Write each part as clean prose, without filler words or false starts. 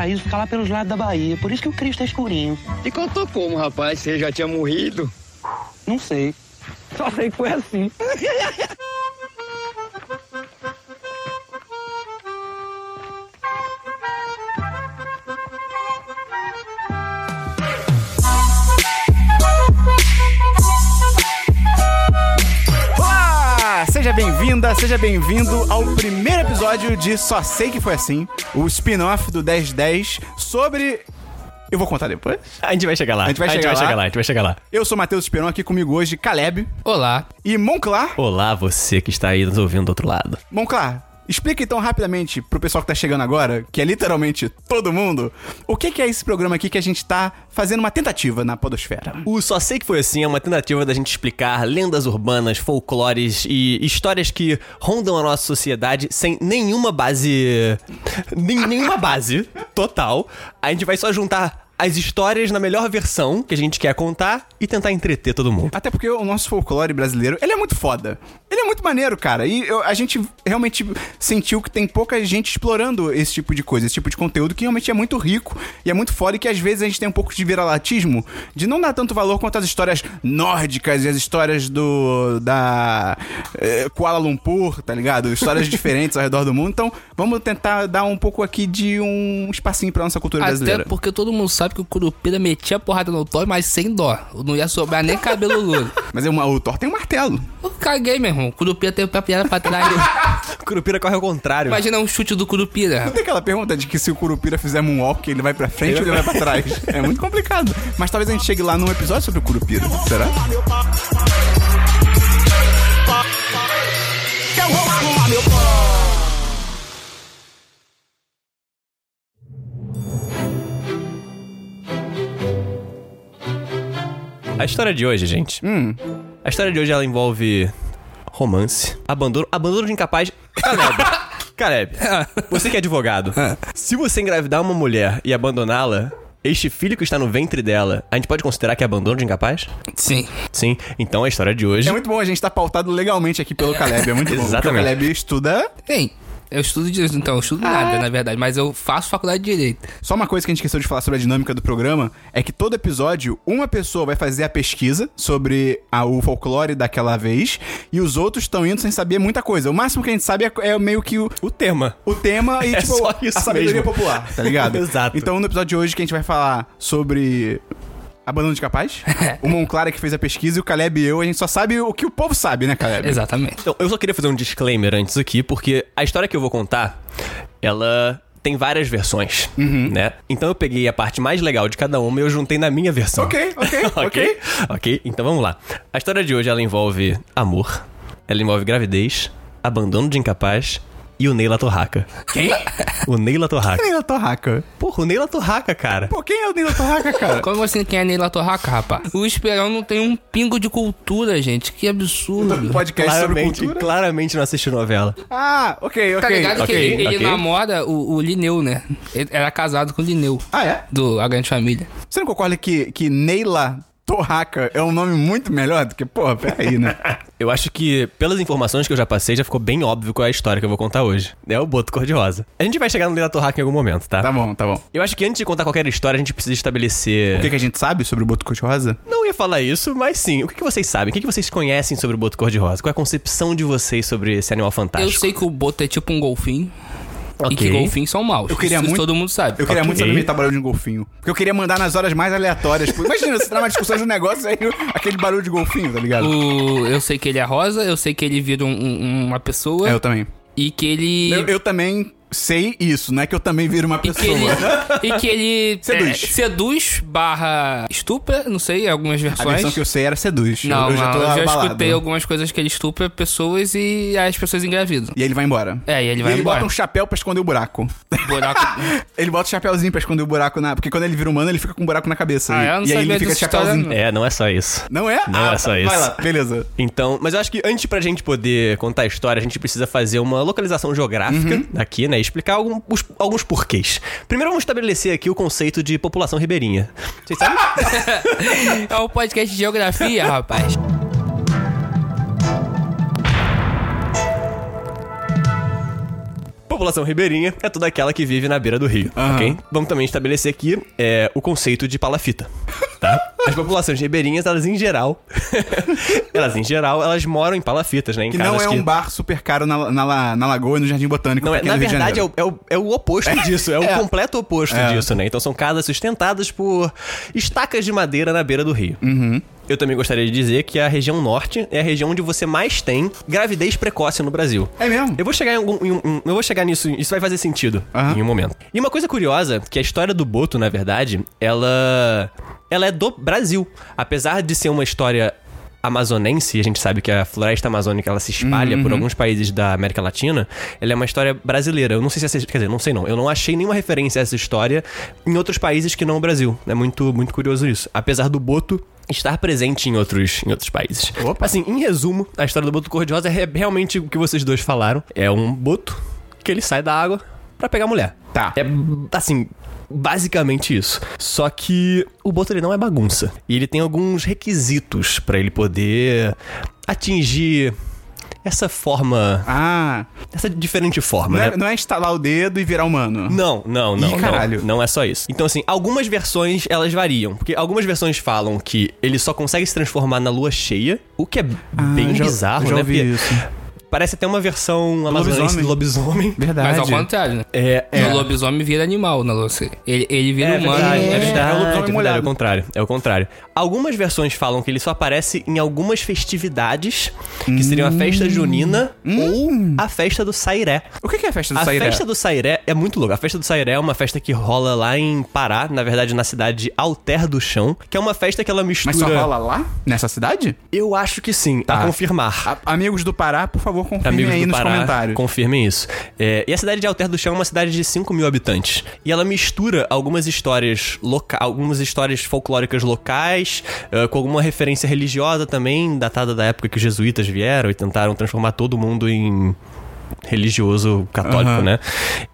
saíram, ficar lá pelos lados da Bahia. Por isso que o Cristo é escurinho. E contou como, rapaz? Você já tinha morrido? Não sei. Só sei que foi assim. Seja bem-vinda, seja bem-vindo ao primeiro episódio de Só Sei Que Foi Assim, o spin-off do 1010 sobre... Eu vou contar depois? A gente vai chegar lá. A gente vai chegar lá. Eu sou Matheus Esperon, aqui comigo hoje Caleb. Olá. E Monclar. Olá, você que está aí nos ouvindo do outro lado. Monclar, explica então rapidamente pro pessoal que tá chegando agora, que é literalmente todo mundo, o que é esse programa aqui que a gente tá fazendo uma tentativa na podosfera. O Só Sei Que Foi Assim é uma tentativa da gente explicar lendas urbanas, folclores e histórias que rondam a nossa sociedade sem nenhuma base... nenhuma base total. A gente vai só juntar as histórias na melhor versão que a gente quer contar e tentar entreter todo mundo. Até porque o nosso folclore brasileiro, ele é muito foda. Ele é muito maneiro, cara. E a gente realmente sentiu que tem pouca gente explorando esse tipo de coisa, esse tipo de conteúdo que realmente é muito rico e é muito foda e que às vezes a gente tem um pouco de viralatismo, de não dar tanto valor quanto as histórias nórdicas e as histórias da Kuala Lumpur, tá ligado? Histórias diferentes ao redor do mundo. Então, vamos tentar dar um pouco aqui de um espacinho pra nossa cultura brasileira. Até porque todo mundo sabe que o Curupira metia a porrada no Thor, mas sem dó. Não ia sobrar nem cabelo louro. Mas o Thor tem um martelo. Eu caguei, meu irmão. O Curupira tem a piada pra trás. O Curupira corre ao contrário. Imagina um chute do Curupira. Não tem aquela pergunta de que se o Curupira fizer moonwalk, ele vai pra frente ou ele vai pra trás? É muito complicado. Mas talvez a gente chegue lá num episódio sobre o Curupira. Será? Eu vou arrumar meu pau. A história de hoje, gente. A história de hoje, ela envolve romance, abandono de incapaz. Caleb, você que é advogado, se você engravidar uma mulher e abandoná-la, este filho que está no ventre dela, a gente pode considerar que é abandono de incapaz? Sim. Sim, então a história de hoje... É muito bom a gente estar pautado legalmente aqui pelo Caleb, é muito bom. Exatamente. Porque o Caleb estuda... Sim. Eu estudo direito, então, eu estudo nada, na verdade, mas eu faço faculdade de direito. Só uma coisa que a gente esqueceu de falar sobre a dinâmica do programa é que todo episódio, uma pessoa vai fazer a pesquisa sobre o folclore daquela vez e os outros estão indo sem saber muita coisa. O máximo que a gente sabe é meio que o tema. O tema e, tipo, só isso a sabedoria mesmo. Popular, tá ligado? Exato. Então, no episódio de hoje que a gente vai falar sobre... abandono de capaz. O Monclara que fez a pesquisa e o Caleb e eu, a gente só sabe o que o povo sabe, né, Caleb? Exatamente. Então, eu só queria fazer um disclaimer antes aqui, porque a história que eu vou contar, ela tem várias versões, né? Então eu peguei a parte mais legal de cada uma e eu juntei na minha versão. Ok. Então vamos lá. A história de hoje, ela envolve amor, ela envolve gravidez, abandono de incapaz... E o Nélia Torraca. Quem? O Nélia Torraca. Quem é Nélia Torraca? Porra, o Nélia Torraca, cara. Pô, quem é o Nélia Torraca, cara? Como assim, quem é Nélia Torraca, rapaz? O Esperão não tem um pingo de cultura, gente. Que absurdo. Então, podcast sobre cultura? Claramente não assiste novela. Ah, ok. Tá ligado que ele namora o Lineu, né? Ele era casado com o Lineu. Ah, é? Do A Grande Família. Você não concorda que Nélia Torraca é um nome muito melhor do que... Porra, peraí, né? Eu acho que, pelas informações que eu já passei, já ficou bem óbvio qual é a história que eu vou contar hoje. É o Boto Cor-de-Rosa. A gente vai chegar no Nélia Torraca em algum momento, tá? Tá bom. Eu acho que antes de contar qualquer história, a gente precisa estabelecer... O que a gente sabe sobre o Boto Cor-de-Rosa? Não ia falar isso, mas sim. O que vocês sabem? O que vocês conhecem sobre o Boto Cor-de-Rosa? Qual é a concepção de vocês sobre esse animal fantástico? Eu sei que o Boto é tipo um golfinho. Okay. E que golfinhos são maus. Isso todo mundo sabe. Eu queria muito saber imitar barulho de um golfinho. Porque eu queria mandar nas horas mais aleatórias. Imagina, você tá numa discussão de um negócio aí, aquele barulho de golfinho, tá ligado? Eu sei que ele é rosa, eu sei que ele vira uma pessoa. É, eu também. E que ele... Eu também sei isso, não é que eu também viro uma pessoa. E que ele seduz / estupra, não sei, algumas versões. A versão que eu sei era seduz. Não, eu já escutei algumas coisas que ele estupra pessoas e as pessoas engravidam. E ele vai embora. E ele vai embora. Ele bota um chapéu pra esconder o buraco. Ele bota um chapéuzinho pra esconder o buraco, porque quando ele vira humano, ele fica com um buraco na cabeça. Ah, eu não sabia aí ele fica chapéuzinho. Não. É, não é só isso. Não é? Não é só isso. Vai lá, beleza. Então, mas eu acho que antes pra gente poder contar a história, a gente precisa fazer uma localização geográfica aqui, né? Explicar alguns porquês. Primeiro vamos estabelecer aqui o conceito de população ribeirinha. Vocês sabem? É um podcast de geografia, rapaz. população ribeirinha é toda aquela que vive na beira do rio, ok? Vamos também estabelecer aqui o conceito de palafita, tá? As populações ribeirinhas, elas em geral moram em palafitas, né? Em que não é um bar super caro na Lagoa e no Jardim Botânico. Não, na verdade é o oposto disso, o completo oposto disso, né? Então são casas sustentadas por estacas de madeira na beira do rio. Uhum. Eu também gostaria de dizer que a região norte é a região onde você mais tem gravidez precoce no Brasil. É mesmo? Eu vou chegar nisso, isso vai fazer sentido em um momento. E uma coisa curiosa, que a história do Boto, na verdade, ela é do Brasil. Apesar de ser uma história amazonense, a gente sabe que a floresta amazônica ela se espalha por alguns países da América Latina, ela é uma história brasileira. Eu não sei se essa... Quer dizer, não sei não. Eu não achei nenhuma referência a essa história em outros países que não o Brasil. É muito, muito curioso isso. Apesar do Boto estar presente em outros países. Opa. Assim, em resumo, a história do Boto Cor-de-Rosa é realmente o que vocês dois falaram. É um boto que ele sai da água pra pegar a mulher. Tá. É, assim, basicamente isso. Só que o boto, ele não é bagunça. E ele tem alguns requisitos pra ele poder atingir essa forma... Ah. Essa diferente forma, não é, né? Não é instalar o dedo e virar humano. Não. Ih, caralho. Não é só isso. Então, assim, algumas versões, elas variam. Porque algumas versões falam que ele só consegue se transformar na lua cheia, o que é bem bizarro, já ouvi, né? Isso. Parece até uma versão amazonense do lobisomem. Verdade. Mas ao contrário, né? O lobisomem vira animal na lua cheia. Ele vira humano. Verdade, é o contrário. É o contrário. Algumas versões falam que ele só aparece em algumas festividades, que seriam a festa junina ou a festa do Sairé. O que é a festa do Sairé? A festa do Sairé é muito louca. A festa do Sairé é uma festa que rola lá em Pará, na verdade na cidade de Alter do Chão, que é uma festa que ela mistura... Mas só rola lá? Nessa cidade? Eu acho que sim, tá. A confirmar. Amigos do Pará, por favor, confirmem aí nos comentários. Confirmem isso. E a cidade de Alter do Chão é uma cidade de 5 mil habitantes. E ela mistura algumas histórias folclóricas locais, com alguma referência religiosa também, datada da época que os jesuítas vieram e tentaram transformar todo mundo em religioso católico, né?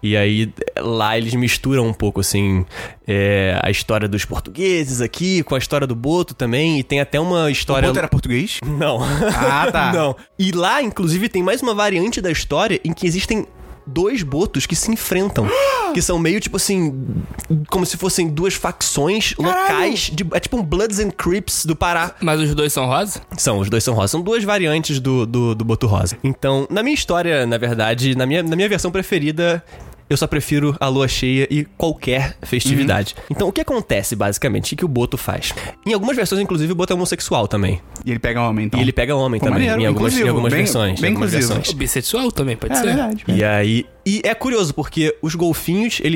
E aí, lá eles misturam um pouco, assim, a história dos portugueses aqui com a história do Boto também, e tem até uma história... O Boto era português? Não. Ah, tá. Não. E lá, inclusive, tem mais uma variante da história em que existem dois botos que se enfrentam, que são meio, tipo assim, como se fossem duas facções locais, é tipo um Bloods and Crips do Pará. Mas os dois são rosa? São duas variantes do boto rosa. Então, na minha história, na verdade, na minha versão preferida, eu só prefiro a lua cheia e qualquer festividade. Então, o que acontece, basicamente? O que o boto faz? Em algumas versões, inclusive, o boto é homossexual também. E ele pega homem, então? E ele pega homem também, maneiro, em algumas bem, versões. Bem inclusivo. Bissexual também, pode ser. Verdade. E aí... E é curioso, porque os golfinhos, ele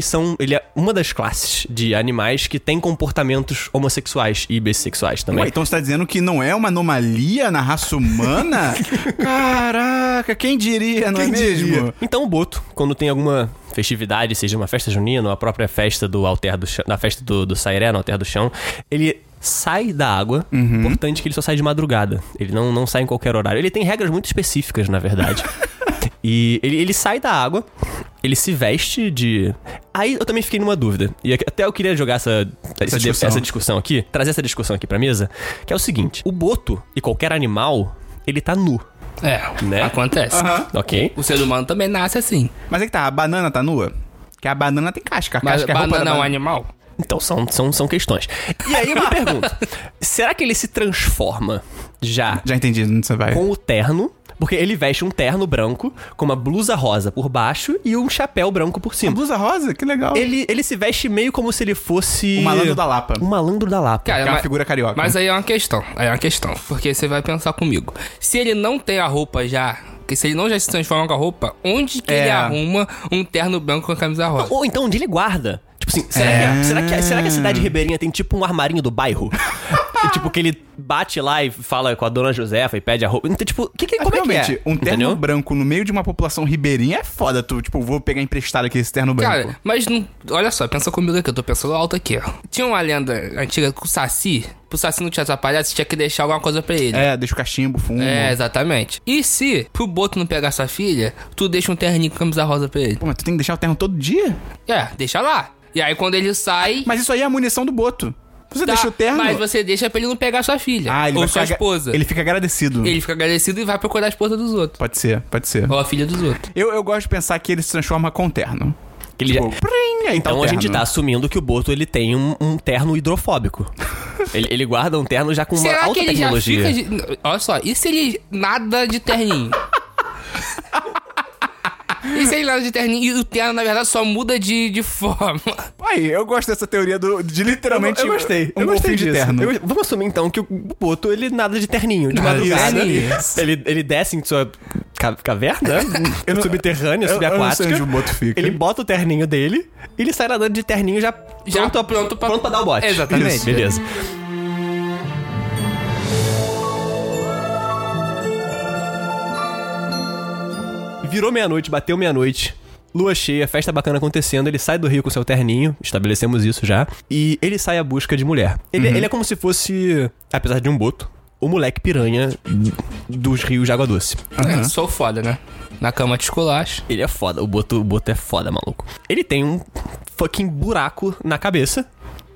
é uma das classes de animais que tem comportamentos homossexuais e bissexuais também. Ué, então você tá dizendo que não é uma anomalia na raça humana? Caraca, quem diria, não é mesmo? Então o boto, quando tem alguma festividade, seja uma festa junina ou a própria festa do Alter do Chão, na festa do Sairé, no Alter do Chão, ele sai da água. Importante que ele só sai de madrugada. Ele não sai em qualquer horário. Ele tem regras muito específicas, na verdade. E ele sai da água, ele se veste de... Aí eu também fiquei numa dúvida. E até eu queria jogar trazer essa discussão aqui pra mesa, que é o seguinte: o boto e qualquer animal, ele tá nu. Né? Acontece. Ok. O ser humano também nasce assim. Mas é que tá, a banana tá nua? Porque a banana tem casca. Mas a banana é um animal? Então, são questões. E aí eu me pergunto, será que ele se transforma já... Já entendi, não sei vai. Com o terno? Porque ele veste um terno branco, com uma blusa rosa por baixo e um chapéu branco por cima. Uma blusa rosa? Que legal. Ele se veste meio como se ele fosse... Um malandro da Lapa. Cara, que é uma figura carioca. Mas aí é uma questão. Porque você vai pensar comigo. Se ele não tem a roupa já... Se ele não já se transforma com a roupa, onde que ele arruma um terno branco com a camisa rosa? Ou então, onde ele guarda? Tipo assim, será que a cidade ribeirinha tem tipo um armarinho do bairro? Tipo, que ele bate lá e fala com a dona Josefa e pede a roupa. Então, tipo, como é que é? Um terno branco no meio de uma população ribeirinha é foda. Tu, tipo, vou pegar emprestado aqui esse terno branco. Cara, mas não... Olha só, pensa comigo aqui. Eu tô pensando alto aqui, ó. Tinha uma lenda antiga com o Saci. Pro Saci não te atrapalhar, você tinha que deixar alguma coisa pra ele. Deixa o cachimbo, fumo. Exatamente. E se pro Boto não pegar sua filha, tu deixa um terninho com camisa rosa pra ele? Pô, mas tu tem que deixar o terno todo dia? Deixa lá. E aí quando ele sai... Mas isso aí é a munição do Boto. Você tá, deixa o terno. Mas você deixa pra ele não pegar sua filha. Ah, ele ou sua esposa. Ele fica agradecido. Ele fica agradecido e vai procurar a esposa dos outros. Pode ser, pode ser. Ou a filha dos outros. Eu gosto de pensar que ele se transforma com terno. Que ele tipo, já... prim, então tá a gente tá assumindo que o Boto ele tem um terno hidrofóbico. ele guarda um terno já com uma alta que ele tecnologia. Já fica de... Olha só, e se ele nada de terninho? E sem nada de terninho, e o terno, na verdade, só muda de forma. Aí, eu gosto dessa teoria de literalmente... Eu gostei. Eu gostei de terno. Vamos assumir, então, que o Boto, ele nada de terninho, de madrugada. Ele desce em sua caverna, subterrânea, subaquática. Eu não sei onde o Boto fica. Ele bota o terninho dele, e ele sai nadando de terninho já pronto pra dar o bote. Exatamente. Isso. Beleza. Virou meia-noite, bateu meia-noite, lua cheia, festa bacana acontecendo, ele sai do rio com seu terninho, estabelecemos isso já, e ele sai à busca de mulher. Ele é como se fosse, apesar de um boto, o moleque piranha dos rios de água doce. Uhum. Sou foda, né? Na cama de esculacho. Ele é foda, o boto é foda, maluco. Ele tem um fucking buraco na cabeça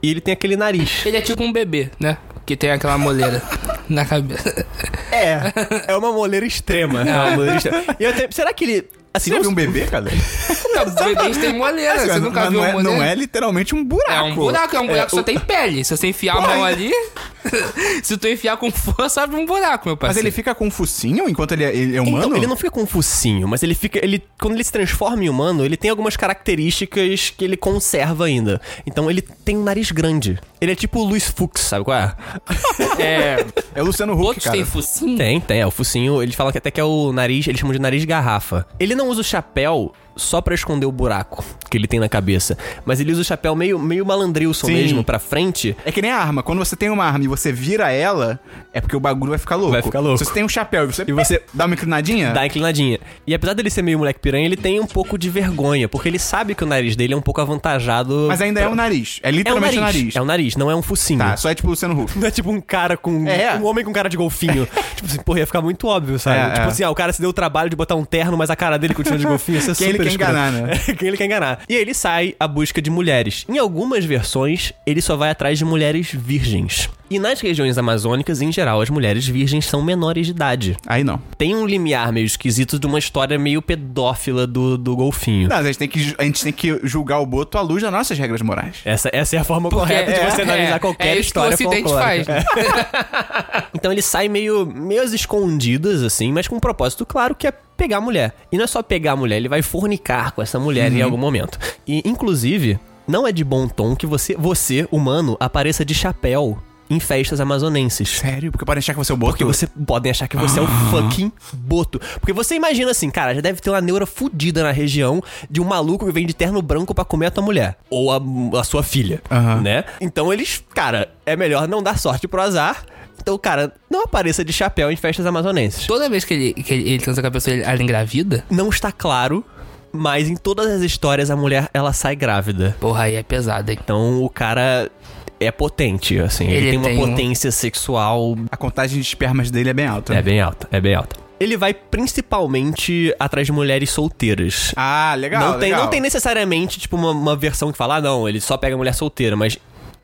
e ele tem aquele nariz. Ele é tipo um bebê, né? Que tem aquela moleira na cabeça. É uma moleira extrema. É uma moleira extrema. Será que ele... Assim, você viu um bebê, cara? Não, os bebês têm moleira. Você nunca viu uma moleira? Não é literalmente um buraco. É um buraco que só tem pele. Se você enfiar a mão ali... Se tu enfiar com força, abre um buraco, meu parceiro. Mas ele fica com um focinho enquanto ele é humano? Então, ele não fica com um focinho, mas ele fica... Quando ele se transforma em humano, ele tem algumas características que ele conserva ainda. Então, ele tem um nariz grande. Ele é tipo o Luiz Fux, sabe qual é? É o Luciano Huck, cara. Outros têm focinho? Tem. O focinho, eles falam que até que é o nariz... Eles chamam de nariz garrafa. Ele não usa o chapéu só pra esconder o buraco que ele tem na cabeça. Mas ele usa o chapéu meio malandrilson mesmo, pra frente. É que nem a arma. Quando você tem uma arma e você vira ela, é porque o bagulho vai ficar louco. Se você tem um chapéu e você dá uma inclinadinha... Dá inclinadinha. E apesar dele ser meio moleque piranha, ele tem um pouco de vergonha, porque ele sabe que o nariz dele é um pouco avantajado... Mas ainda é um nariz. É literalmente um nariz. É um nariz, não é um focinho. Tá, só é tipo o Luciano Huck. Não é tipo um cara com... É. Um homem com cara de golfinho. Tipo assim, porra, ia ficar muito óbvio, sabe? O cara se deu o trabalho de botar um terno, mas a cara dele continua de golfinho. Isso é super... Quem enganar, né? Quem ele quer enganar. E aí ele sai à busca de mulheres. Em algumas versões, ele só vai atrás de mulheres virgens. E nas regiões amazônicas, em geral, as mulheres virgens são menores de idade. Aí não. Tem um limiar meio esquisito de uma história meio pedófila do golfinho. Não, a gente tem que julgar o Boto à luz das nossas regras morais. Essa é a forma correta de você analisar qualquer história folclórica. É isso que o Ocidente faz. Então ele sai meio escondidas, assim, mas com um propósito claro que é pegar a mulher. E não é só pegar a mulher, ele vai fornicar com essa mulher em algum momento. E, inclusive, não é de bom tom que você, humano, apareça de chapéu em festas amazonenses. Sério? Porque podem achar que você é o Boto? Porque você podem achar que você é o fucking Boto. Porque você imagina assim, cara, já deve ter uma neura fudida na região de um maluco que vem de terno branco pra comer a tua mulher. Ou a sua filha, né? Então eles, cara, é melhor não dar sorte pro azar. Então, cara, não apareça de chapéu em festas amazonenses. Toda vez que ele transa com a pessoa, ela engravida? Não está claro, mas em todas as histórias a mulher, ela sai grávida. Porra, aí é pesado, hein? Então o cara... é potente, assim. Ele tem uma potência sexual. A contagem de espermas dele é bem alta. Né? É bem alta. Ele vai principalmente atrás de mulheres solteiras. Ah, legal, Não tem necessariamente, tipo, uma versão que fala, não, ele só pega mulher solteira, mas...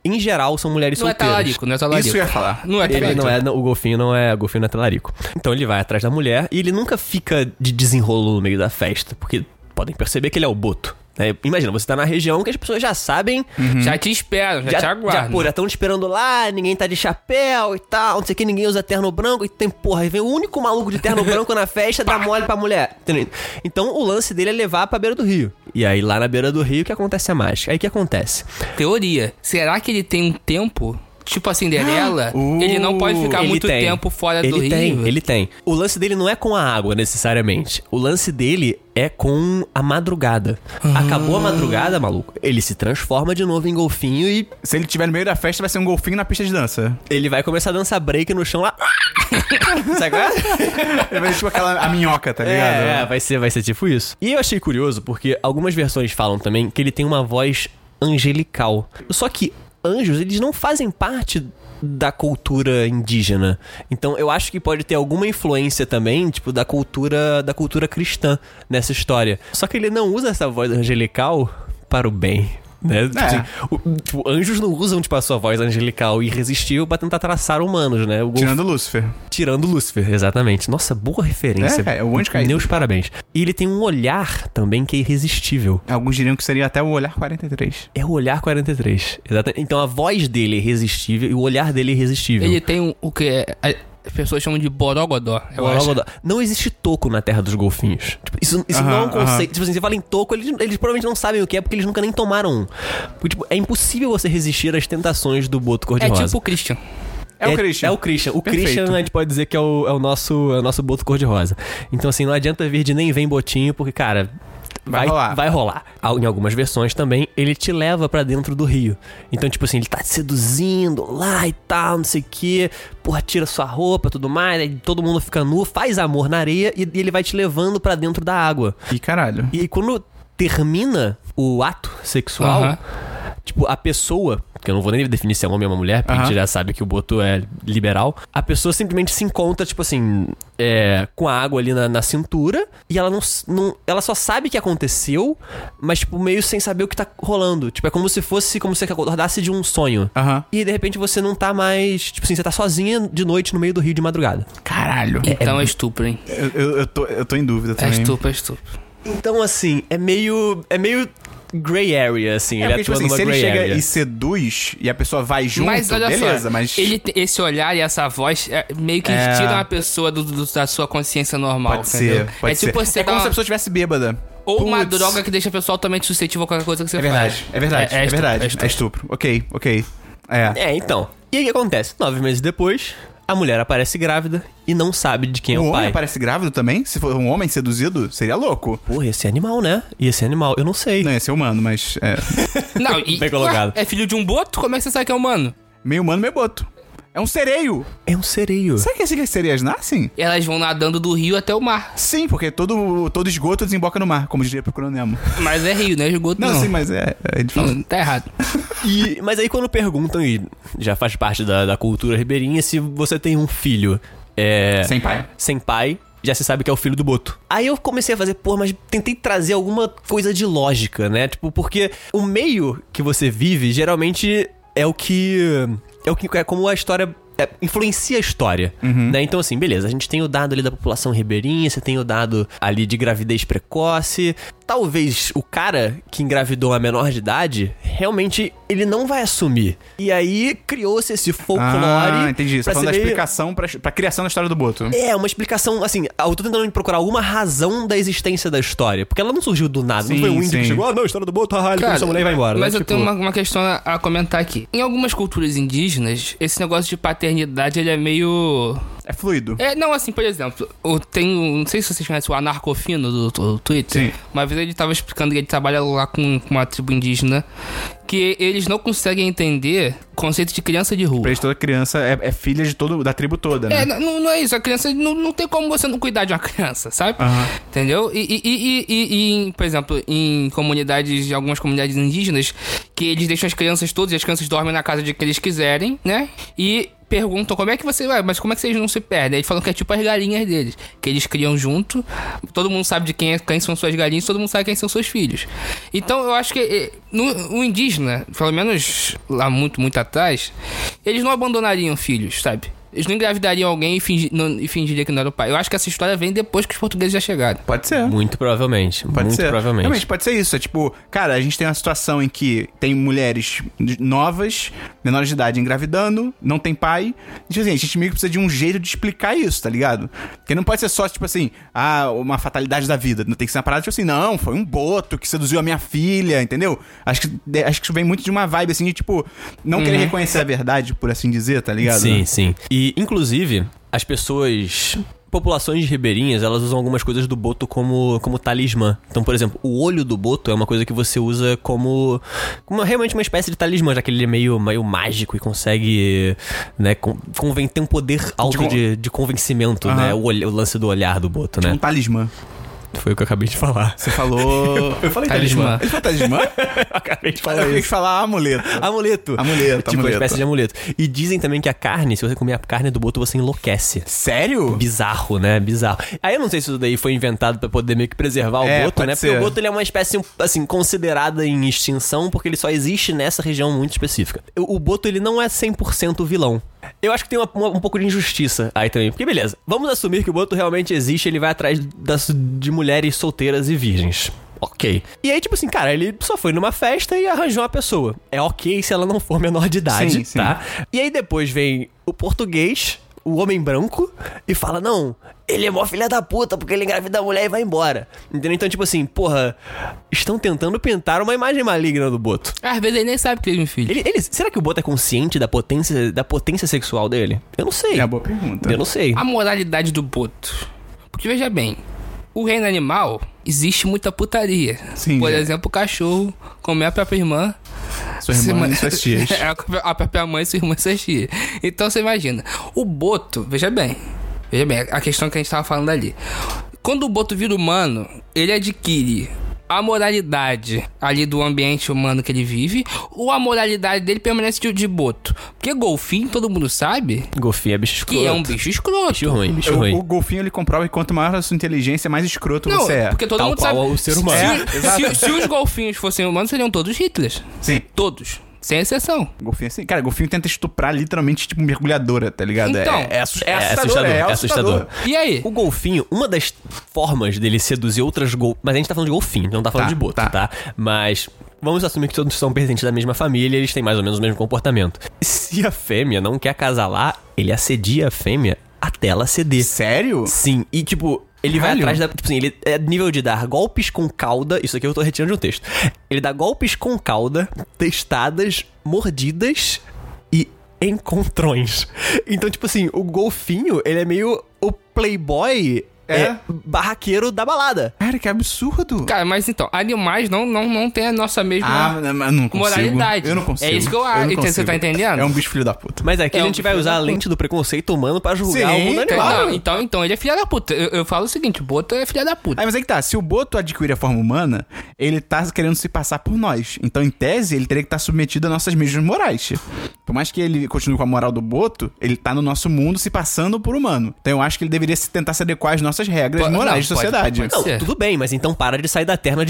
Em geral, são mulheres solteiras. Não é talarico. Isso eu ia falar. O golfinho não é talarico. Então ele vai atrás da mulher e ele nunca fica de desenrolo no meio da festa, porque podem perceber que ele é o Boto. É, imagina, você tá na região que as pessoas já sabem, já te esperam, já te aguardam. Já estão te esperando lá, ninguém tá de chapéu e tal, não sei o que, ninguém usa terno branco. E tem, porra, vem o único maluco de terno branco na festa, dá mole pra mulher. Entendeu? Então o lance dele é levar pra beira do rio. E aí lá na beira do rio, o que acontece a mágica? Aí o que acontece? Teoria, será que ele tem um tempo... Tipo a Cinderela, ele não pode ficar muito tempo fora do rio. Ele tem. O lance dele não é com a água, necessariamente. O lance dele é com a madrugada. Acabou a madrugada, maluco, ele se transforma de novo em golfinho e... Se ele estiver no meio da festa, vai ser um golfinho na pista de dança. Ele vai começar a dançar break no chão lá... Sabe qual é? Ele vai ser tipo aquela minhoca, tá ligado? Vai ser tipo isso. E eu achei curioso, porque algumas versões falam também que ele tem uma voz angelical. Só que... anjos, eles não fazem parte da cultura indígena. Então eu acho que pode ter alguma influência também, tipo, da cultura cristã nessa história. Só que ele não usa essa voz angelical para o bem. né? É. Assim, tipo, anjos não usam, tipo, a sua voz angelical irresistível pra tentar traçar humanos, né? Tirando Lúcifer. Tirando Lúcifer, exatamente. Nossa, boa referência. É o anjo caído. Meus parabéns. E ele tem um olhar também que é irresistível. Alguns diriam que seria até o olhar 43. É o olhar 43, exatamente. Então a voz dele é irresistível e o olhar dele é irresistível. Ele tem o que as pessoas chamam de borogodó. Borogodó. Não existe toco na terra dos golfinhos. Tipo, isso não é um conceito. Tipo assim, você fala em toco, eles provavelmente não sabem o que é, porque eles nunca nem tomaram um. Porque, tipo, é impossível você resistir às tentações do Boto Cor-de-Rosa. É tipo o Christian. É o Christian. É o Christian. O perfeito. Christian, a gente pode dizer que é o nosso Boto Cor-de-Rosa. Então, assim, não adianta vir de nem vem botinho, porque, cara... Vai rolar. Em algumas versões também, ele te leva pra dentro do rio. Então, tipo assim, ele tá te seduzindo lá e tal, não sei o que. Porra, tira sua roupa e tudo mais. Aí todo mundo fica nu, faz amor na areia e ele vai te levando pra dentro da água. E caralho. E quando termina o ato sexual, tipo, a pessoa... Porque eu não vou nem definir se é homem ou uma mulher, porque a gente já sabe que o Boto é liberal. A pessoa simplesmente se encontra, tipo assim, com a água ali na cintura. E ela não ela só sabe que aconteceu, mas, tipo, meio sem saber o que tá rolando. Tipo, é como se acordasse de um sonho. E de repente você não tá mais. Tipo assim, você tá sozinha de noite no meio do rio de madrugada. Caralho. Então é estupro, hein? Eu tô em dúvida também. É estupro. Então, assim, é meio grey area, assim. Ele atua numa grey area. Se ele chega e seduz e a pessoa vai junto, mas olha, beleza, só, mas... Esse olhar e essa voz meio que tiram a pessoa da sua consciência normal. Pode ser, pode ser. Tipo, é como se a pessoa estivesse bêbada. Ou uma droga que deixa a pessoa totalmente suscetível a qualquer coisa que você faz. É verdade. É estupro. Ok. Então. E aí o que acontece? 9 meses depois... A mulher aparece grávida e não sabe de quem é o pai. O homem aparece grávido também? Se for um homem seduzido, seria louco. Porra, ia ser animal, né? Ia ser animal, eu não sei. Não, ia ser humano, mas... Não, bem colocado. É filho de um boto? Como é que você sabe que é humano? Meio humano, meio boto. É um sereio. Sabe que as sereias nascem? Elas vão nadando do rio até o mar. Sim, porque todo esgoto desemboca no mar, como diria Procurando Nemo. Mas é rio, né? Esgoto não. Não, sim, mas é difícil. Não, tá errado. Mas aí quando perguntam, e já faz parte da cultura ribeirinha, se você tem um filho... Sem pai, já se sabe que é o filho do Boto. Aí eu comecei a fazer, mas tentei trazer alguma coisa de lógica, né? Tipo, porque o meio que você vive, geralmente, é como a história... influencia a história, né? Então, assim, beleza, a gente tem o dado ali da população ribeirinha, você tem o dado ali de gravidez precoce. Talvez o cara que engravidou a menor de idade, realmente ele não vai assumir. E aí criou-se esse folclore. Ah, entendi. Você tá falando da explicação pra criação da história do Boto. É, uma explicação, assim, eu tô tentando procurar alguma razão da existência da história, porque ela não surgiu do nada, sim, não foi um índio que chegou, história do Boto, ele começou a mulher e vai embora. Mas, né? Eu tenho uma questão a comentar aqui. Em algumas culturas indígenas, esse negócio de paternidade, ele é meio... É fluido. Não, assim, por exemplo, não sei se vocês conhecem o anarcofino do Twitter. Sim. Uma vez ele tava explicando que ele trabalha lá com uma tribo indígena, que eles não conseguem entender o conceito de criança de rua. Pra eles, toda criança é filha da tribo toda, né? Não é isso. A criança, não tem como você não cuidar de uma criança, sabe? Entendeu? E, por exemplo, em algumas comunidades indígenas, que eles deixam as crianças todas, e as crianças dormem na casa de que eles quiserem, né? E... perguntam mas como é que vocês não se perdem? Aí falam que é tipo as galinhas deles, que eles criam junto, todo mundo sabe de quem são suas galinhas, todo mundo sabe quem são seus filhos. Então eu acho que o indígena, pelo menos lá muito, muito atrás, eles não abandonariam filhos, sabe? Eles não engravidariam alguém e fingiriam que não era o pai. Eu acho que essa história vem depois que os portugueses já chegaram. Pode ser. Muito provavelmente. Realmente, pode ser isso. É tipo, cara, a gente tem uma situação em que tem mulheres novas, menores de idade, engravidando, não tem pai. E, tipo assim, a gente meio que precisa de um jeito de explicar isso, tá ligado? Porque não pode ser só, tipo assim, uma fatalidade da vida. Não tem que ser uma parada, tipo assim, não, foi um boto que seduziu a minha filha, entendeu? Acho que isso vem muito de uma vibe, assim, de, tipo, não querer reconhecer a verdade, por assim dizer, tá ligado? Sim, né? Sim. E, inclusive, as pessoas... populações ribeirinhas, elas usam algumas coisas do Boto como talismã. Então, por exemplo, o olho do Boto é uma coisa que você usa como realmente uma espécie de talismã, já que ele é meio mágico e consegue, né, tem um poder alto de convencimento, né? O lance do olhar do Boto, né? Um talismã. Foi o que eu acabei de falar. Você falou... Eu falei talismã. Ele falou talismã? Acabei de falar isso. Eu tenho que falar amuleto. Amuleto. Amuleto. Tipo, uma espécie de amuleto. E dizem também que a carne, se você comer a carne do boto, você enlouquece. Sério? Bizarro, né? Bizarro. Aí eu não sei se isso daí foi inventado pra poder meio que preservar o boto, né? Ser. Porque o boto, ele é uma espécie, assim, considerada em extinção, porque ele só existe nessa região muito específica. O boto, ele não é 100% vilão. Eu acho que tem um pouco de injustiça aí também. Porque, beleza, vamos assumir que o boto realmente existe, ele vai atrás de mulheres solteiras e virgens. Ok. E aí, tipo assim, cara, ele só foi numa festa e arranjou uma pessoa. É ok se ela não for menor de idade, sim, tá? Sim. E aí depois vem o português, o homem branco, e fala, não... Ele é mó filha da puta, porque ele engravida a mulher e vai embora. Entendeu? Então, tipo assim, porra, estão tentando pintar uma imagem maligna do boto. Às vezes ele nem sabe que ele é um filho. Será que o boto é consciente da potência sexual dele? Eu não sei. É uma boa pergunta. Eu não sei. A moralidade do boto. Porque, veja bem, o reino animal, existe muita putaria. Sim, por exemplo, o cachorro comer a própria irmã. Sua irmã e suas tias. A própria mãe, sua irmã e suas tias. Então, você imagina. O boto, veja bem, a questão que a gente estava falando ali. Quando o boto vira humano, ele adquire a moralidade ali do ambiente humano que ele vive, ou a moralidade dele permanece de boto. Porque golfinho, todo mundo sabe... Golfinho é bicho escroto. Que é um bicho escroto. Bicho ruim. O golfinho, ele comprova que quanto maior a sua inteligência, mais escroto você é. Porque todo tal mundo qual sabe... o ser humano. Se os golfinhos fossem humanos, seriam todos Hitlers. Sim. Todos. Sem exceção. Golfinho assim. Cara, golfinho tenta estuprar literalmente, tipo, mergulhadora, tá ligado? Então, é assustador. E aí? O golfinho, uma das formas dele seduzir outras golfinhas... Mas a gente tá falando de golfinho, não tá falando de boto, tá? Mas... Vamos assumir que todos são pertencentes da mesma família e eles têm mais ou menos o mesmo comportamento. Se a fêmea não quer acasalar, ele assedia a fêmea até ela ceder. Sério? Sim. E, tipo... Ele vai atrás da... Tipo assim, ele é nível de dar golpes com cauda... Isso aqui eu tô retirando de um texto. Ele dá golpes com cauda, testadas, mordidas e encontrões. Então, tipo assim, o golfinho, ele é meio o playboy... É barraqueiro da balada. Cara, que absurdo. Cara, mas então, animais não tem a nossa mesma moralidade. Eu não consigo. É isso que eu acho. Você tá entendendo? É um bicho filho da puta. Mas aqui a gente vai usar a lente do preconceito humano pra julgar o mundo animal. Então ele é filho da puta. Eu falo o seguinte, o boto é filho da puta. Mas aí que tá, se o boto adquirir a forma humana, ele tá querendo se passar por nós. Então, em tese, ele teria que estar submetido a nossas mesmas morais. Por mais que ele continue com a moral do boto, ele tá no nosso mundo se passando por humano. Então eu acho que ele deveria tentar se adequar às nossas regras morais de sociedade. Não, tudo bem, mas então para de sair da terna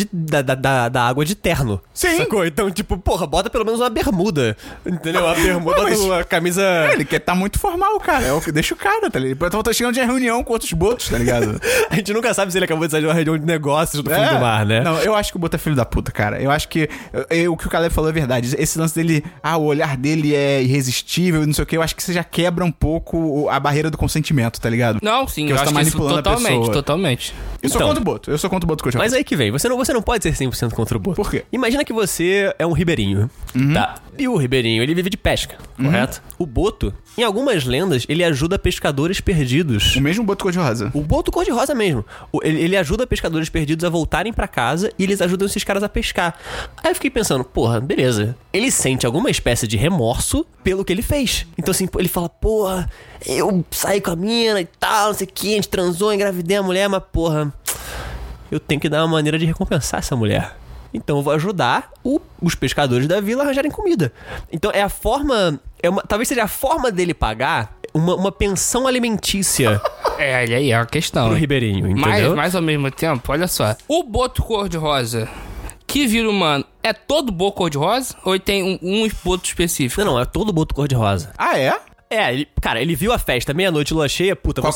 da água de terno. Sim. Sacou? Então, tipo, porra, bota pelo menos uma bermuda. Entendeu? A bermuda uma camisa... É, ele quer tá muito formal, cara. É o que deixa o cara, tá ligado? Então tá chegando de reunião com outros botos, tá ligado? A gente nunca sabe se ele acabou de sair de uma reunião de negócios do fundo do mar, né? Não, eu acho que o boto é filho da puta, cara. Eu acho que... o que o Caleb falou é verdade. Esse lance dele... Ah, o olhar dele é irresistível, não sei o quê. Eu acho que você já quebra um pouco a barreira do consentimento, tá ligado? Não, sim. Porque eu acho manipulando que Totalmente. Eu sou contra o boto. Eu sou contra o boto. Mas aí que vem. Você não pode ser 100% contra o boto. Por quê? Imagina que você é um ribeirinho, tá? E o ribeirinho, ele vive de pesca, correto? O boto, em algumas lendas, ele ajuda pescadores perdidos. O mesmo boto cor-de-rosa. O boto cor-de-rosa mesmo. Ele ajuda pescadores perdidos a voltarem pra casa e eles ajudam esses caras a pescar. Aí eu fiquei pensando, porra, beleza. Ele sente alguma espécie de remorso pelo que ele fez. Então assim, ele fala, porra, eu saí com a mina e tal, não sei o que, a gente transou, engravidei a mulher, mas porra, eu tenho que dar uma maneira de recompensar essa mulher. Então eu vou ajudar os pescadores da vila a arranjarem comida. Então é a forma... talvez seja a forma dele pagar uma pensão alimentícia. Aí é uma questão. Pro ribeirinho, entendeu? Mas ao mesmo tempo, olha só. O boto cor-de-rosa que vira humano, é todo boto cor-de-rosa? Ou ele tem um boto específico? Não, é todo boto cor-de-rosa. Ah, é? Ele viu a festa meia-noite, lua cheia, puta, vou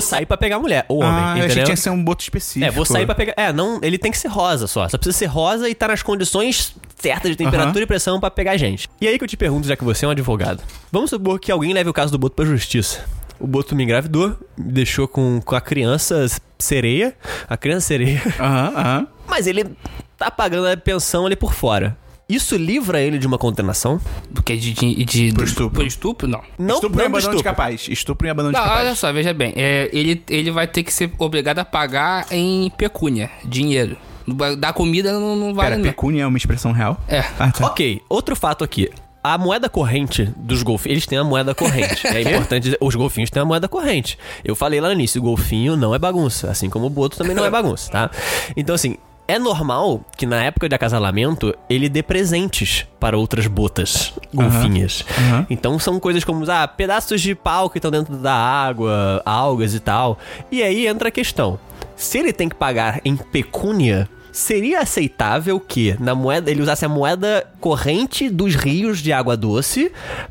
sair pra pegar mulher, ou homem, entendeu? A gente tinha que ser um boto específico. É, vou sair pra pegar... não, ele tem que ser rosa só precisa ser rosa e tá nas condições certas de temperatura e pressão pra pegar gente. E aí que eu te pergunto, já que você é um advogado, vamos supor que alguém leve o caso do boto pra justiça. O boto me engravidou, me deixou com a criança sereia, mas ele tá pagando a pensão ali por fora. Isso livra ele de uma condenação? Do que de por estupro? Por estupro, não. Estupro e abandono de capaz. Olha só, veja bem. Ele vai ter que ser obrigado a pagar em pecúnia, dinheiro. Dar comida não vale. Pera, pecúnia é uma expressão real? É. Ah, tá. Ok, outro fato aqui. a moeda corrente dos golfinhos, eles têm a moeda corrente. É importante dizer, os golfinhos têm a moeda corrente. Eu falei lá no início, o golfinho não é bagunça, assim como o boto também não é bagunça, tá? Então, assim, é normal que na época de acasalamento ele dê presentes para outras botas golfinhas. Uhum. Uhum. Então são coisas como pedaços de pau que estão dentro da água, algas e tal. E aí entra a questão: se ele tem que pagar em pecúnia, seria aceitável que na moeda ele usasse a moeda corrente dos rios de água doce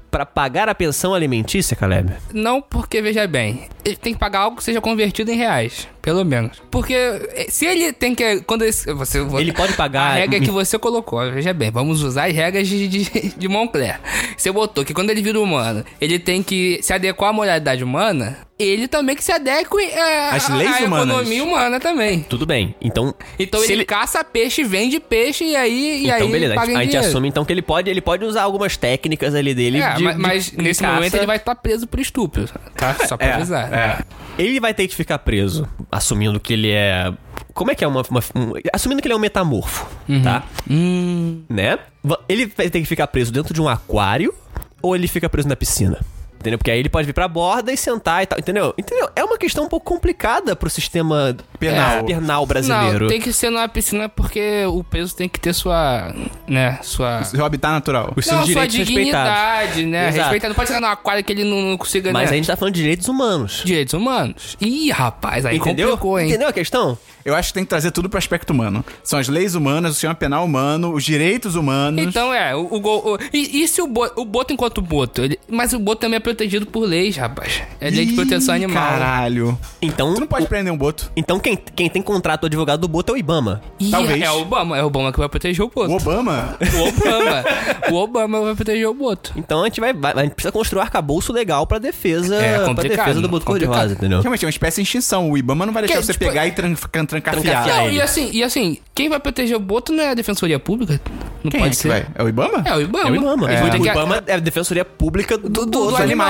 para pagar a pensão alimentícia, Caleb? Não, porque, veja bem, ele tem que pagar algo que seja convertido em reais, pelo menos. Porque se ele tem que... ele pode pagar... A regra que você colocou, veja bem, vamos usar as regras de Monclar. Você botou que quando ele vira humano, ele tem que se adequar à moralidade humana... Ele também que se adeque à economia humana também. Tudo bem, então ele caça peixe, vende peixe e aí beleza, paga em dinheiro. Então beleza, a gente assume então que ele pode usar algumas técnicas ali dele. Mas nesse momento ele vai estar preso por estúpido, tá? Só pra avisar. Ele vai ter que ficar preso, assumindo que ele é... Como é que é assumindo que ele é um metamorfo, tá? Né? Ele vai ter que ficar preso dentro de um aquário ou ele fica preso na piscina? Entendeu? Porque aí ele pode vir pra borda e sentar e tal, entendeu? É uma questão um pouco complicada pro sistema penal brasileiro. Não, tem que ser numa piscina porque o peso tem que ter seu habitat natural. Os seus direitos respeitados. Sua dignidade, né? Respeitado. Não pode ser num aquário que ele não consiga... Mas a gente tá falando de direitos humanos. Direitos humanos. Ih, rapaz, aí complicou, hein? Entendeu a questão? Eu acho que tem que trazer tudo pro aspecto humano. São as leis humanas, o sistema penal humano, os direitos humanos. Então e se o boto enquanto boto? Mas o boto também é protegido por leis, rapaz. É lei de proteção animal. Caralho. Então, tu não pode prender um boto. Então quem tem contrato o advogado do boto é o Ibama. Talvez. É o Obama que vai proteger o boto. O Obama vai proteger o boto. Então a gente precisa construir um arcabouço legal pra defesa do boto cor-de-rosa, entendeu? Realmente é uma espécie de extinção. O Ibama não vai deixar você pegar e trancafiar. Não, e assim, quem vai proteger o boto não é a Defensoria Pública? Não quem pode ser. Vai? É o Ibama? É o Ibama. O Ibama é a Defensoria Pública dos animais.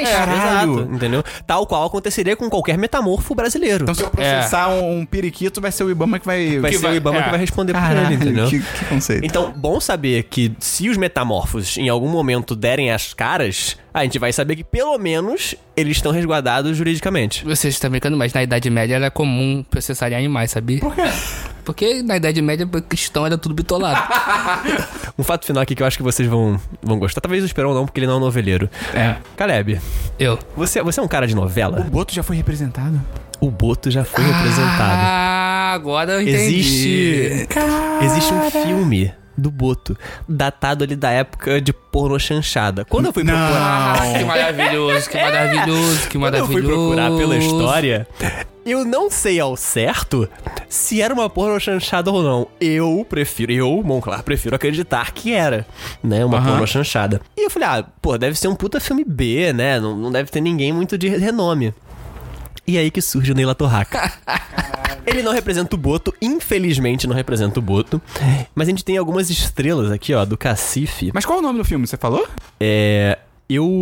Exato, entendeu? Tal qual aconteceria com qualquer metamorfo brasileiro. Então, se eu processar um periquito, vai ser o Ibama que vai... que vai responder por ele, entendeu? Que conceito. Então, bom saber que se os metamorfos em algum momento derem as caras, a gente vai saber que pelo menos eles estão resguardados juridicamente. Vocês estão brincando, mas na Idade Média era comum processar animais, sabia? Por quê? Porque na Idade Média cristão era tudo bitolado. Um fato final aqui que eu acho que vocês vão gostar. Talvez o Esperon não, porque ele não é um noveleiro. Caleb. Eu. Você é um cara de novela? O Boto já foi representado. Ah, agora eu entendi. Existe um filme do Boto, datado ali da época de porno chanchada. Quando eu fui procurar... Que maravilhoso. Quando eu fui procurar pela história, eu não sei ao certo se era uma porno chanchada ou não. Eu, Monclar, prefiro acreditar que era, né, uma porno chanchada. E eu falei, deve ser um puta filme B, né, não deve ter ninguém muito de renome. E aí que surge o Nélia Torraca. Ele não representa o Boto, infelizmente não representa o Boto. Mas a gente tem algumas estrelas aqui, ó, do Cacife. Mas qual é o nome do filme, você falou?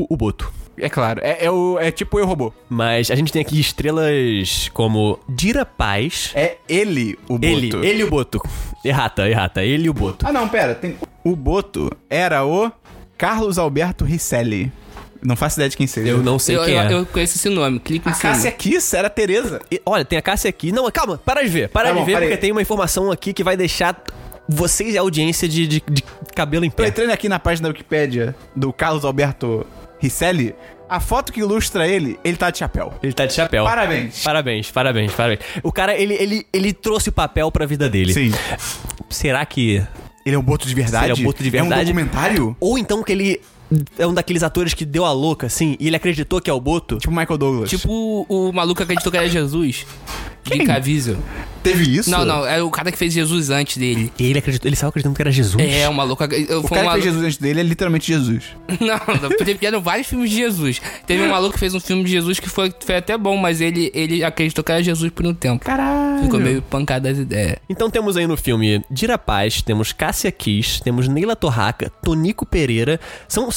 O Boto. É claro, é tipo Eu, Robô. Mas a gente tem aqui estrelas como Dira Paz. É ele, o Boto. Ele o Boto. Errata, ele o Boto. Ah, não, pera, o Boto era o Carlos Alberto Risselli. Não faço ideia de quem seja. Eu não sei quem é. Eu conheço esse nome. Clica em cima. A Cássia Kis era Tereza. Olha, tem a Cássia Kis. Não, calma. Para de ver, porque tem uma informação aqui que vai deixar vocês e a audiência de cabelo em pé. Eu entrei aqui na página da Wikipédia do Carlos Alberto Risselli. A foto que ilustra ele tá de chapéu. Parabéns. O cara, ele trouxe o papel pra vida dele. Sim. Será que... ele é um boto de verdade? É um documentário? Ou então que ele... é um daqueles atores que deu a louca, assim, e ele acreditou que é o Boto. Tipo Michael Douglas. Tipo o maluco acreditou que era Jesus. Quem? De Caviso. Teve isso? Não, é o cara que fez Jesus antes dele. E ele saiu acreditando que era Jesus. É, uma louca... O cara que fez Jesus antes dele é literalmente Jesus. Não, porque eram vários filmes de Jesus. Teve um maluco que fez um filme de Jesus que foi até bom, mas ele acreditou que era Jesus por um tempo. Caralho. Ficou meio pancada as ideias. Então temos aí no filme Dira Paz, temos Cássia Kis, temos Nélia Torraca, Tonico Pereira. São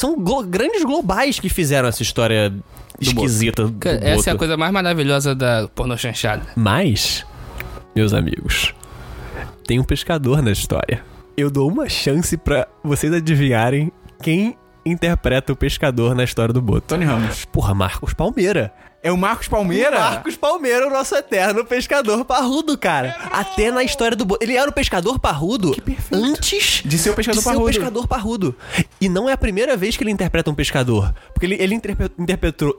grandes globais que fizeram essa história esquisita do Boto. Essa é a coisa mais maravilhosa da porno chanchada. Mas... meus amigos, tem um pescador na história. Eu dou uma chance pra vocês adivinharem quem interpreta o pescador na história do Boto? Tony Ramos. Porra, Marcos Palmeira. É o Marcos Palmeira? Marcos Palmeira, o nosso eterno pescador parrudo, cara. Até na história do Boto. Ele era o pescador parrudo antes de ser o pescador parrudo. E não é a primeira vez que ele interpreta um pescador. Porque ele interpretou...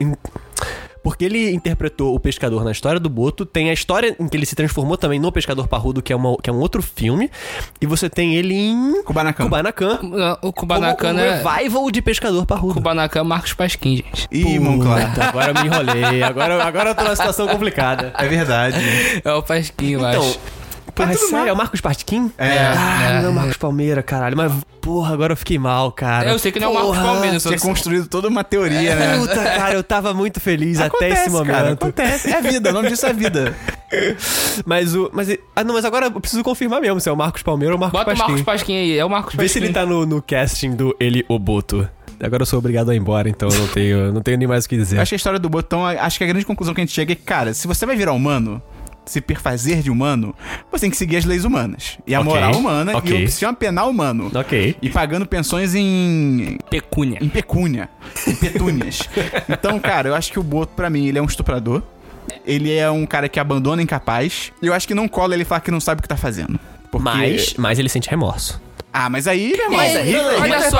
Porque ele interpretou o pescador na história do Boto. Tem a história em que ele se transformou também no pescador parrudo, que é um outro filme. E você tem ele em... Kubanacan. O Kubanacan é... Um revival de pescador parrudo. Kubanacan, Marcos Pasquim, gente. Ih, Monclar. Agora eu me enrolei. Agora eu tô numa situação complicada. É verdade. É o Pasquim, eu acho. Porra, sério? É o Marcos Pasquim? É. Ah, não é o Marcos Palmeira, caralho. Mas, porra, agora eu fiquei mal, cara. Eu sei que não é o Marcos Palmeira. Você tinha construído toda uma teoria, né? Puta, cara, eu tava muito feliz acontece, até esse momento. Cara, acontece, é a vida. O nome disso é vida. Mas agora eu preciso confirmar mesmo se é o Marcos Palmeira ou o Marcos Pasquim. Bota o Marcos Pasquim aí, é o Marcos Pasquim. Vê se ele tá no casting do Ele, o Boto. Agora eu sou obrigado a ir embora, então eu não tenho nem mais o que dizer. Eu acho que a história do Boto, acho que a grande conclusão que a gente chega é que, cara, se você vai virar humano... se perfazer de humano, você tem que seguir as leis humanas. E a moral humana e o sistema penal humano. Ok. E pagando pensões em... Pecúnia. Em petúnias. Então, cara, eu acho que o Boto, pra mim, ele é um estuprador. Ele é um cara que abandona incapaz. E eu acho que não cola ele falar que não sabe o que tá fazendo. Porque... Mas ele sente remorso. Ah, mas aí ele é mais...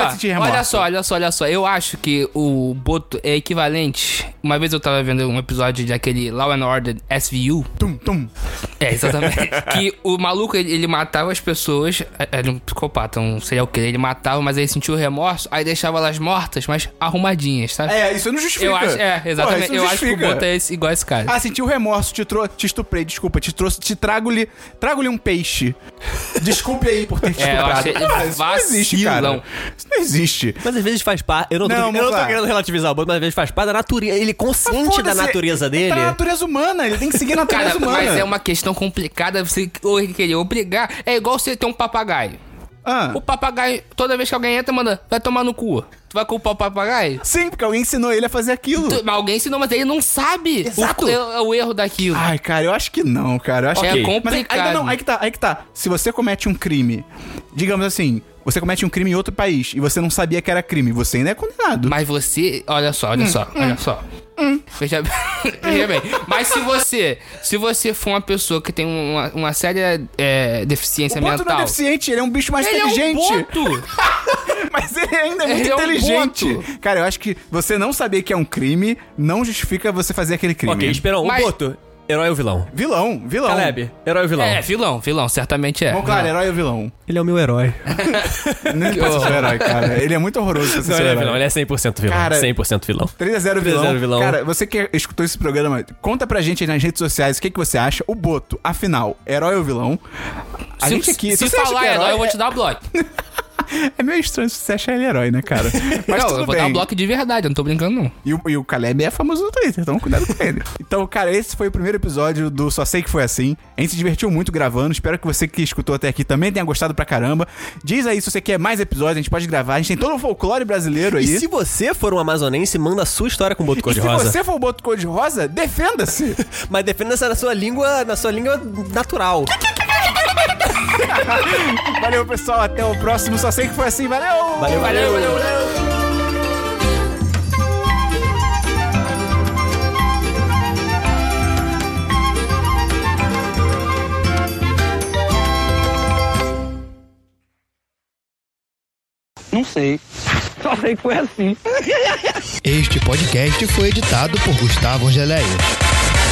Olha só. Eu acho que o Boto é equivalente... Uma vez eu tava vendo um episódio daquele Law and Order SVU. Tum. É, exatamente. Que o maluco, ele matava as pessoas... Era um psicopata, um serial killer. Ele matava, mas aí sentiu remorso. Aí deixava elas mortas, mas arrumadinhas, sabe? É, isso não justifica. Eu acho, exatamente. Porra, eu acho que o Boto é igual esse cara. Ah, sentiu remorso. Te estuprei, desculpa. Trago-lhe um peixe. Desculpe aí por ter te estuprado. Cara, isso não existe, cara. Isso não existe. Mas às vezes faz parte... Eu não tô querendo relativizar o Boto, mas às vezes faz parte da natureza. Ele é consciente da natureza dele. Tá na natureza humana. Ele tem que seguir a natureza humana. Mas é uma questão complicada você querer obrigar. É igual você ter um papagaio. O papagaio, toda vez que alguém entra, manda, vai tomar no cu. Tu vai culpar o papagaio? Sim, porque alguém ensinou ele a fazer aquilo. Mas alguém ensinou, mas ele não sabe. Exato. O erro daquilo. Ai, cara, eu acho que não, cara. Eu acho que é complicado. Mas aí que tá. Se você comete um crime, digamos assim, você comete um crime em outro país e você não sabia que era crime, você ainda é condenado. Mas você, olha só. Veja bem. Mas se você for uma pessoa que tem uma séria deficiência mental... O Boto não é deficiente, ele é um bicho mais inteligente. É um Boto. Mas ele ainda é muito inteligente. Cara, eu acho que você não saber que é um crime não justifica você fazer aquele crime. Ok, Esperon, o Boto... Herói ou vilão? Vilão. Caleb, herói ou vilão? É, vilão, certamente é. Bom, claro, herói ou vilão? Ele é o meu herói. Nem pode ser herói, cara. Ele é muito horroroso. Não, ele é vilão, ele é 100% vilão. Cara, 100% vilão. 3-0 vilão. Cara, você que escutou esse programa, conta pra gente aí nas redes sociais o que você acha. O Boto, afinal, herói ou vilão? A gente aqui... Se falar herói, eu vou te dar bloco. É meio estranho se você achar ele herói, né, cara? Mas não, eu vou dar um bloco de verdade, eu não tô brincando, não. E o Caleb é famoso no Twitter, então cuidado com ele. Então, cara, esse foi o primeiro episódio do Só Sei Que Foi Assim. A gente se divertiu muito gravando. Espero que você que escutou até aqui também tenha gostado pra caramba. Diz aí se você quer mais episódios, a gente pode gravar. A gente tem todo o folclore brasileiro aí. E se você for um amazonense, manda a sua história com o Boto Cor-de-Rosa. E se você for o Boto Cor-de-Rosa, defenda-se. Mas defenda-se na sua língua natural. Valeu, pessoal, até o próximo Só Sei Que Foi Assim, valeu! Valeu! Não sei, só sei que foi assim. Este podcast foi editado por Gustavo Angeléia.